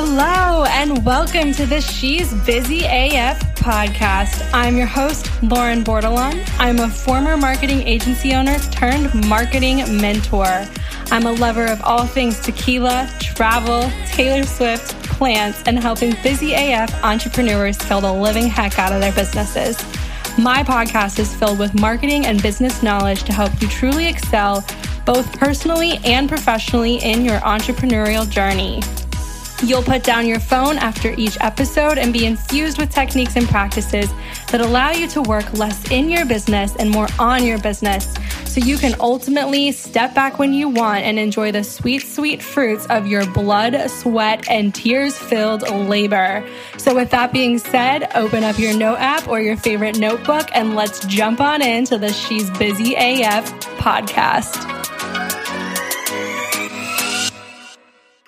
Hello, and welcome to the She's Busy AF podcast. I'm your host, Lauren Bordelon. I'm a former marketing agency owner turned marketing mentor. I'm a lover of all things tequila, travel, Taylor Swift, plants, and helping busy AF entrepreneurs scale the living heck out of their businesses. My podcast is filled with marketing and business knowledge to help you truly excel both personally and professionally in your entrepreneurial journey. You'll put down your phone after each episode and be infused with techniques and practices that allow you to work less in your business and more on your business, so you can ultimately step back when you want and enjoy the sweet, sweet fruits of your blood, sweat, and tears-filled labor. So with that being said, open up your note app or your favorite notebook and let's jump on into the She's Busy AF podcast.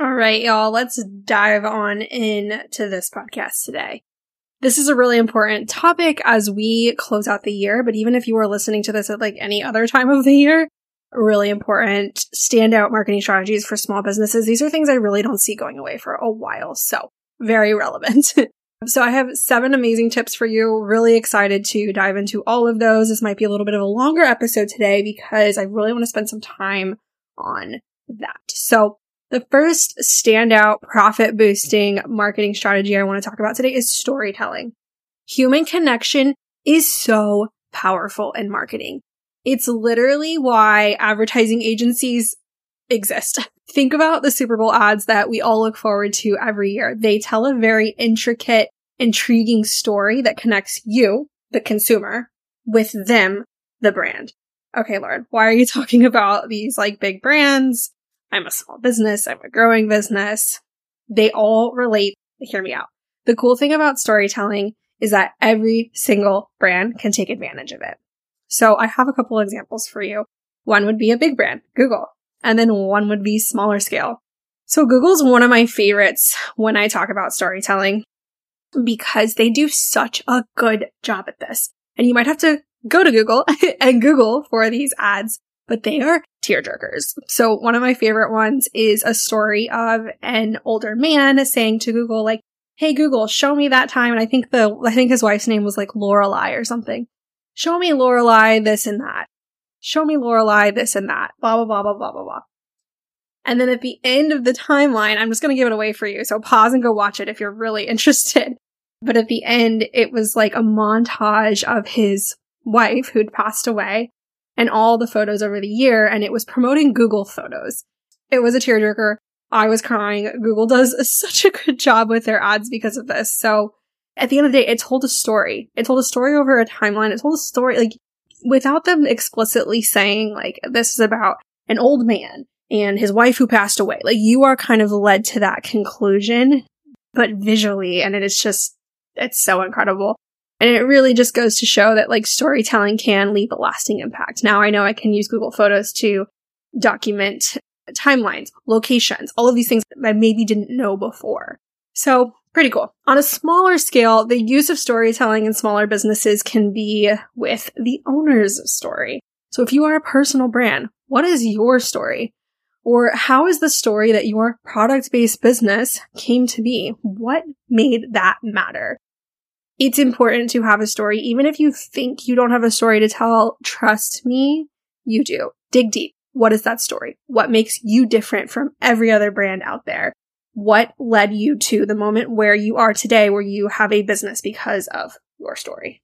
All right, y'all, let's dive on into this podcast today. This is a really important topic as we close out the year, but even if you are listening to this at like any other time of the year, really important standout marketing strategies for small businesses. These are things I really don't see going away for a while, so very relevant. So I have 7 amazing tips for you. Really excited to dive into all of those. This might be a little bit of a longer episode today because I really want to spend some time on that. So the first standout profit-boosting marketing strategy I want to talk about today is storytelling. Human connection is so powerful in marketing. It's literally why advertising agencies exist. Think about the Super Bowl ads that we all look forward to every year. They tell a very intricate, intriguing story that connects you, the consumer, with them, the brand. Okay, Lauren, why are you talking about these like big brands? I'm a small business. I'm a growing business. They all relate. Hear me out. The cool thing about storytelling is that every single brand can take advantage of it. So I have a couple examples for you. One would be a big brand, Google, and then one would be smaller scale. So Google's one of my favorites when I talk about storytelling because they do such a good job at this. And you might have to go to Google and Google for these ads, but they are tearjerkers. So one of my favorite ones is a story of an older man saying to Google, like, "Hey Google, show me that time." And I think his wife's name was like Lorelai or something. "Show me Lorelai this and that. Show me Lorelai this and that. Blah blah blah blah blah blah blah." And then at the end of the timeline, I'm just gonna give it away for you. So pause and go watch it if you're really interested. But at the end, it was like a montage of his wife who'd passed away and all the photos over the year, and it was promoting Google Photos. It was a tearjerker. I was crying. Google does such a good job with their ads because of this. So at the end of the day, it told a story. It told a story over a timeline. It told a story, like, without them explicitly saying, like, this is about an old man and his wife who passed away. Like, you are kind of led to that conclusion, but visually, and it is just, it's so incredible. And it really just goes to show that, like, storytelling can leave a lasting impact. Now I know I can use Google Photos to document timelines, locations, all of these things that I maybe didn't know before. So pretty cool. On a smaller scale, the use of storytelling in smaller businesses can be with the owner's story. So if you are a personal brand, what is your story? Or how is the story that your product-based business came to be? What made that matter? It's important to have a story. Even if you think you don't have a story to tell, trust me, you do. Dig deep. What is that story? What makes you different from every other brand out there? What led you to the moment where you are today, where you have a business because of your story?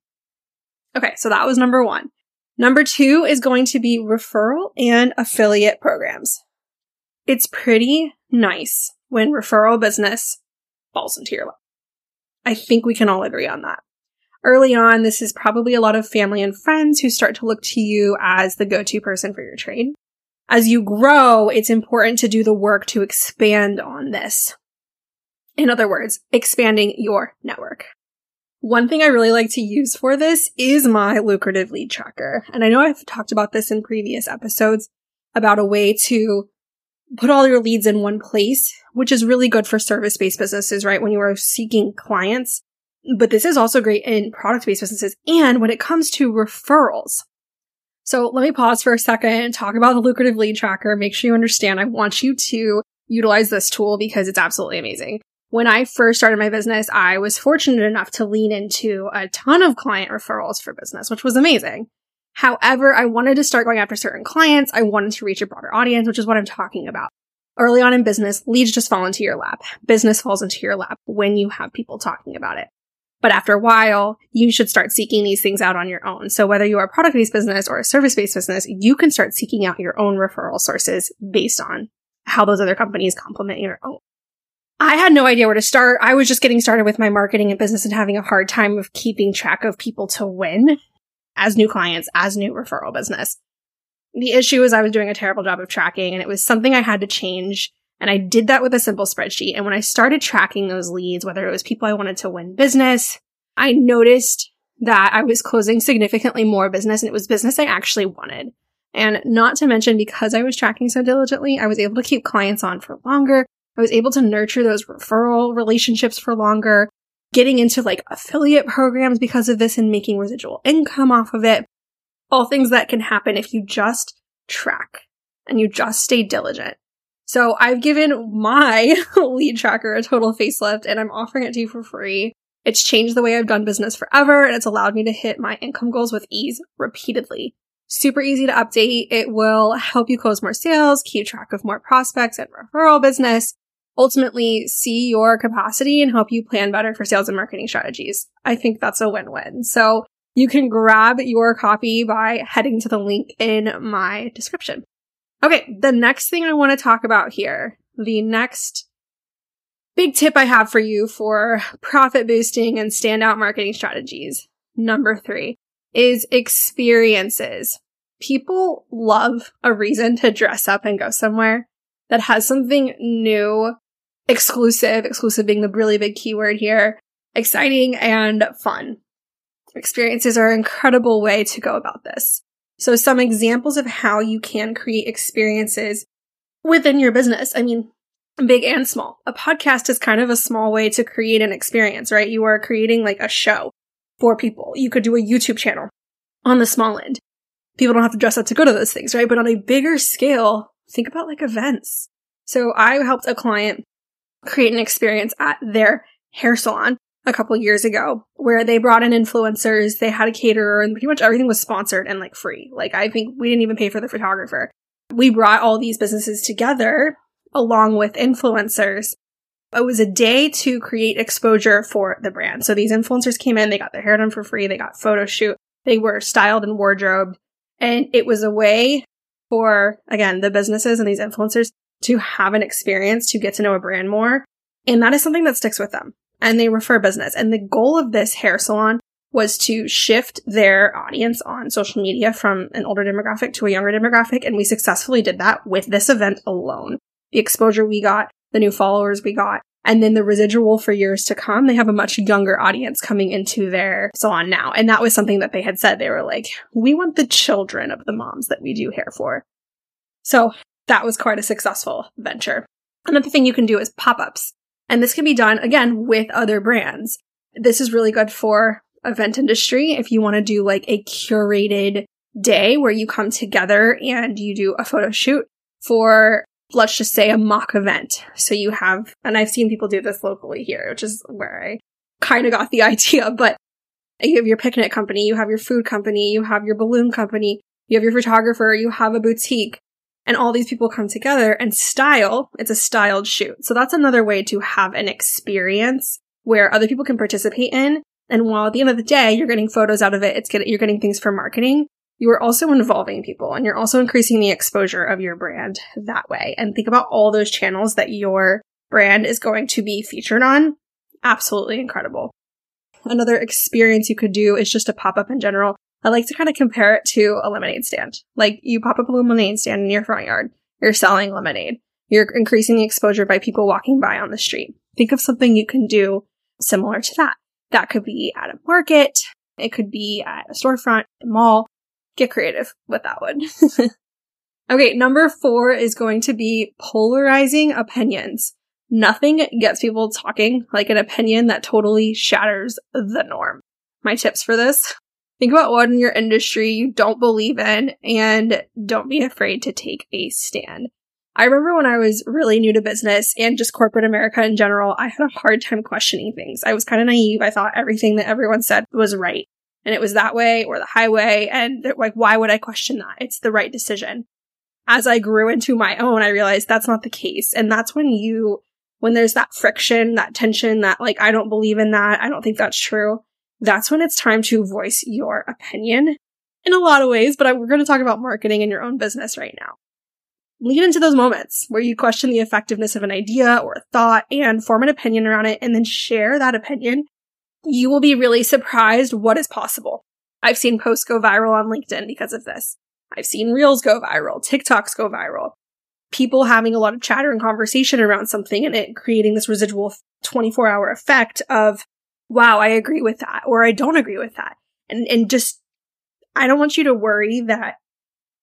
Okay, so that was number 1. Number 2 is going to be referral and affiliate programs. It's pretty nice when referral business falls into your lap. I think we can all agree on that. Early on, this is probably a lot of family and friends who start to look to you as the go-to person for your trade. As you grow, it's important to do the work to expand on this. In other words, expanding your network. One thing I really like to use for this is my lucrative lead tracker. And I know I've talked about this in previous episodes about a way to put all your leads in one place, which is really good for service-based businesses, right? When you are seeking clients. But this is also great in product-based businesses and when it comes to referrals. So let me pause for a second and talk about the lucrative lead tracker. Make sure you understand I want you to utilize this tool because it's absolutely amazing. When I first started my business, I was fortunate enough to lean into a ton of client referrals for business, which was amazing. However, I wanted to start going after certain clients. I wanted to reach a broader audience, which is what I'm talking about. Early on in business, leads just fall into your lap. Business falls into your lap when you have people talking about it. But after a while, you should start seeking these things out on your own. So whether you are a product-based business or a service-based business, you can start seeking out your own referral sources based on how those other companies complement your own. I had no idea where to start. I was just getting started with my marketing and business and having a hard time of keeping track of people to win as new clients, as new referral business. The issue is I was doing a terrible job of tracking, and it was something I had to change. And I did that with a simple spreadsheet. And when I started tracking those leads, whether it was people I wanted to win business, I noticed that I was closing significantly more business, and it was business I actually wanted. And not to mention, because I was tracking so diligently, I was able to keep clients on for longer. I was able to nurture those referral relationships for longer, getting into like affiliate programs because of this and making residual income off of it. All things that can happen if you just track and you just stay diligent. So I've given my lead tracker a total facelift, and I'm offering it to you for free. It's changed the way I've done business forever, and it's allowed me to hit my income goals with ease repeatedly. Super easy to update. It will help you close more sales, keep track of more prospects and referral business, ultimately see your capacity and help you plan better for sales and marketing strategies. I think that's a win-win. So you can grab your copy by heading to the link in my description. Okay, the next thing I want to talk about here, the next big tip I have for you for profit boosting and standout marketing strategies, number 3, is experiences. People love a reason to dress up and go somewhere that has something new, exclusive being the really big keyword here, exciting and fun. Experiences are an incredible way to go about this. So some examples of how you can create experiences within your business. I mean, big and small. A podcast is kind of a small way to create an experience, right? You are creating like a show for people. You could do a YouTube channel on the small end. People don't have to dress up to go to those things, right? But on a bigger scale, think about like events. So I helped a client create an experience at their hair salon a couple years ago, where they brought in influencers, they had a caterer, and pretty much everything was sponsored and like free. Like, I think we didn't even pay for the photographer. We brought all these businesses together along with influencers. It was a day to create exposure for the brand. So these influencers came in, they got their hair done for free, they got photo shoot, they were styled and wardrobed. And it was a way for, again, the businesses and these influencers to have an experience, to get to know a brand more. And that is something that sticks with them. And they refer business. And the goal of this hair salon was to shift their audience on social media from an older demographic to a younger demographic. And we successfully did that with this event alone. The exposure we got, the new followers we got, and then the residual for years to come. They have a much younger audience coming into their salon now. And that was something that they had said. They were like, we want the children of the moms that we do hair for. So that was quite a successful venture. Another thing you can do is pop-ups. And this can be done, again, with other brands. This is really good for event industry if you want to do like a curated day where you come together and you do a photo shoot for, let's just say, a mock event. So you have, and I've seen people do this locally here, which is where I kind of got the idea, but you have your picnic company, you have your food company, you have your balloon company, you have your photographer, you have a boutique. And all these people come together and style. It's a styled shoot. So that's another way to have an experience where other people can participate in. And while at the end of the day, you're getting photos out of it, you're getting things for marketing, you are also involving people, and you're also increasing the exposure of your brand that way. And think about all those channels that your brand is going to be featured on. Absolutely incredible. Another experience you could do is just a pop-up in general. I like to kind of compare it to a lemonade stand. Like, you pop up a lemonade stand in your front yard, you're selling lemonade. You're increasing the exposure by people walking by on the street. Think of something you can do similar to that. That could be at a market. It could be at a storefront, a mall. Get creative with that one. Okay, number 4 is going to be polarizing opinions. Nothing gets people talking like an opinion that totally shatters the norm. My tips for this: think about what in your industry you don't believe in, and don't be afraid to take a stand. I remember when I was really new to business and just corporate America in general, I had a hard time questioning things. I was kind of naive. I thought everything that everyone said was right. And it was that way or the highway. And like, why would I question that? It's the right decision. As I grew into my own, I realized that's not the case. And that's when there's that friction, that tension, that like, I don't believe in that. I don't think that's true. That's when it's time to voice your opinion in a lot of ways, but we're going to talk about marketing in your own business right now. Lean into those moments where you question the effectiveness of an idea or a thought and form an opinion around it and then share that opinion. You will be really surprised what is possible. I've seen posts go viral on LinkedIn because of this. I've seen Reels go viral, TikToks go viral. People having a lot of chatter and conversation around something and it creating this residual 24-hour effect of, wow, I agree with that, or I don't agree with that. And just, I don't want you to worry that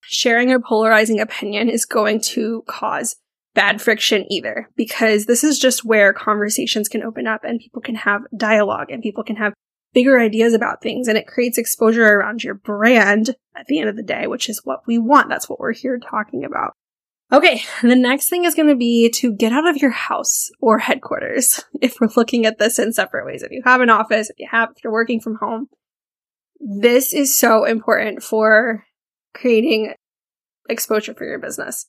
sharing a polarizing opinion is going to cause bad friction either, because this is just where conversations can open up and people can have dialogue and people can have bigger ideas about things, and it creates exposure around your brand at the end of the day, which is what we want. That's what we're here talking about. Okay, the next thing is going to be to get out of your house or headquarters, if we're looking at this in separate ways. If you have an office, if you're working from home, this is so important for creating exposure for your business.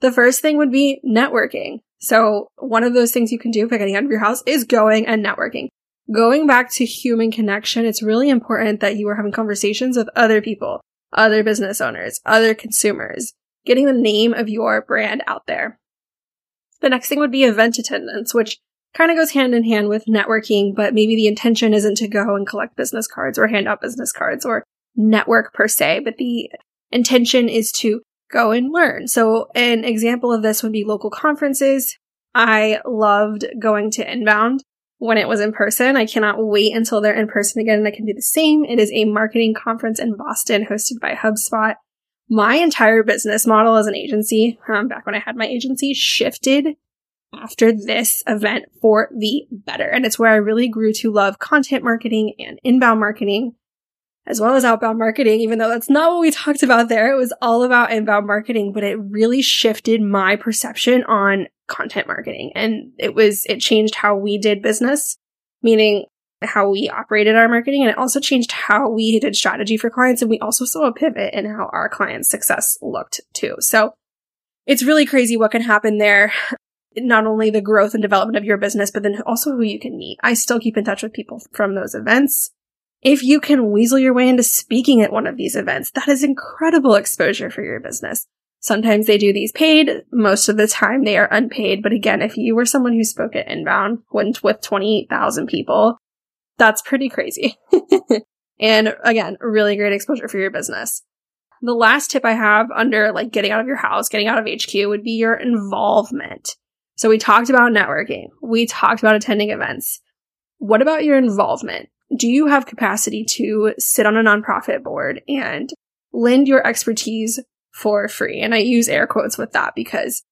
The first thing would be networking. So one of those things you can do by getting out of your house is going and networking. Going back to human connection, it's really important that you are having conversations with other people, other business owners, other consumers. Getting the name of your brand out there. The next thing would be event attendance, which kind of goes hand in hand with networking, but maybe the intention isn't to go and collect business cards or hand out business cards or network per se, but the intention is to go and learn. So an example of this would be local conferences. I loved going to Inbound when it was in person. I cannot wait until they're in person again and I can do the same. It is a marketing conference in Boston hosted by HubSpot. My entire business model as an agency, back when I had my agency, shifted after this event for the better. And it's where I really grew to love content marketing and inbound marketing, as well as outbound marketing, even though that's not what we talked about there. It was all about inbound marketing, but it really shifted my perception on content marketing. And it changed how we did business, meaning how we operated our marketing, and it also changed how we did strategy for clients, and we also saw a pivot in how our clients' success looked too. So it's really crazy what can happen there, not only the growth and development of your business, but then also who you can meet. I still keep in touch with people from those events. If you can weasel your way into speaking at one of these events, that is incredible exposure for your business. Sometimes they do these paid, most of the time they are unpaid, but again, if you were someone who spoke at Inbound with 28,000 people, that's pretty crazy. And again, really great exposure for your business. The last tip I have under like getting out of your house, getting out of HQ would be your involvement. So we talked about networking. We talked about attending events. What about your involvement? Do you have capacity to sit on a nonprofit board and lend your expertise for free? And I use air quotes with that because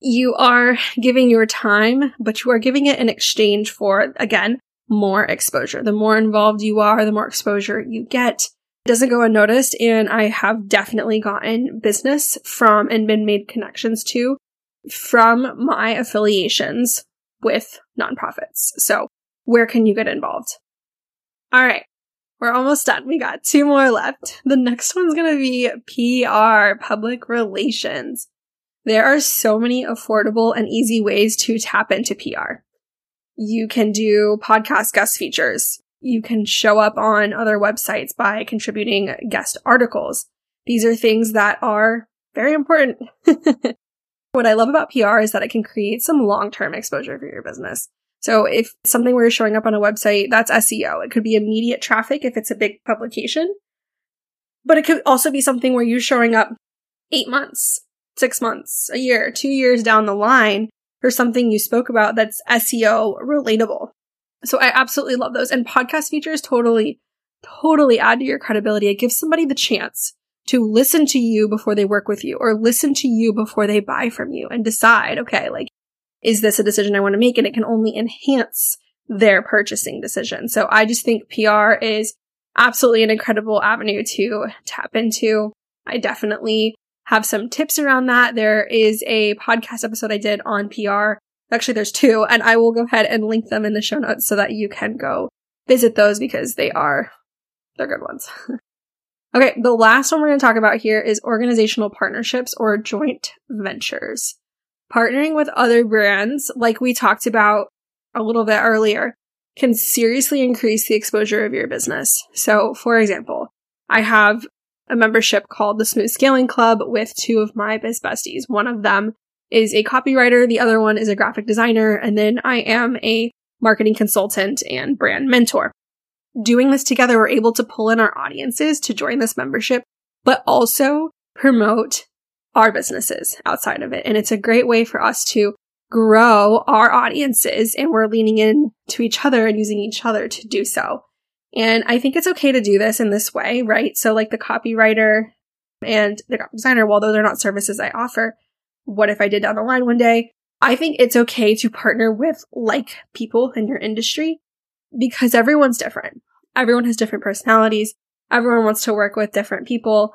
you are giving your time, but you are giving it in exchange for, again, more exposure. The more involved you are, the more exposure you get. It doesn't go unnoticed, and I have definitely gotten business from and been made connections to from my affiliations with nonprofits. So where can you get involved? All right, we're almost done. We got two more left. The next one's going to be PR, public relations. There are so many affordable and easy ways to tap into PR. You can do podcast guest features. You can show up on other websites by contributing guest articles. These are things that are very important. What I love about PR is that it can create some long-term exposure for your business. So if it's something where you're showing up on a website, that's SEO. It could be immediate traffic if it's a big publication. But it could also be something where you're showing up 8 months, 6 months, a year, 2 years down the line, or something you spoke about that's SEO relatable. So I absolutely love those. And podcast features totally add to your credibility. It gives somebody the chance to listen to you before they work with you or listen to you before they buy from you and decide, okay, like, is this a decision I want to make? And it can only enhance their purchasing decision. So I just think PR is absolutely an incredible avenue to tap into. I definitely have some tips around that. There is a podcast episode I did on PR. Actually, there's two, and I will go ahead and link them in the show notes so that you can go visit those because they're good ones. Okay, the last one we're going to talk about here is organizational partnerships or joint ventures. Partnering with other brands, like we talked about a little bit earlier, can seriously increase the exposure of your business. So, for example, I have a membership called the Smooth Scaling Club with two of my biz besties. One of them is a copywriter, the other one is a graphic designer, and then I am a marketing consultant and brand mentor. Doing this together, we're able to pull in our audiences to join this membership, but also promote our businesses outside of it. And it's a great way for us to grow our audiences, and we're leaning in to each other and using each other to do so. And I think it's okay to do this in this way, right? So like the copywriter and the graphic designer, while those are not services I offer, what if I did down the line one day? I think it's okay to partner with like people in your industry because everyone's different. Everyone has different personalities. Everyone wants to work with different people.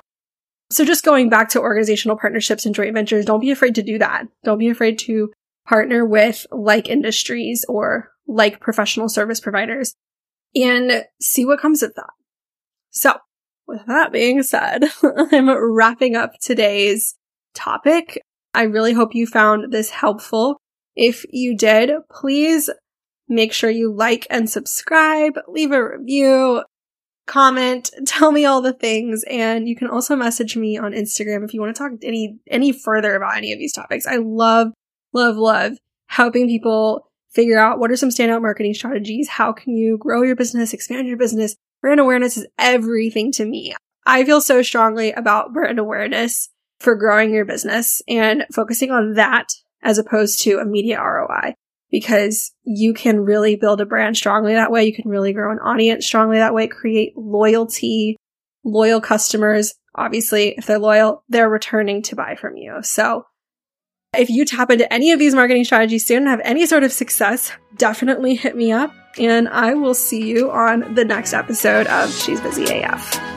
So just going back to organizational partnerships and joint ventures, don't be afraid to do that. Don't be afraid to partner with like industries or like professional service providers and see what comes of that. So with that being said, I'm wrapping up today's topic. I really hope you found this helpful. If you did, please make sure you like and subscribe, leave a review, comment, tell me all the things, and you can also message me on Instagram if you want to talk any further about any of these topics. I love helping people figure out what are some standout marketing strategies, how can you grow your business, expand your business. Brand awareness is everything to me. I feel so strongly about brand awareness for growing your business and focusing on that as opposed to immediate ROI. Because you can really build a brand strongly that way. You can really grow an audience strongly that way, create loyalty, loyal customers. Obviously, if they're loyal, they're returning to buy from you. So if you tap into any of these marketing strategies soon and have any sort of success, definitely hit me up and I will see you on the next episode of She's Busy AF.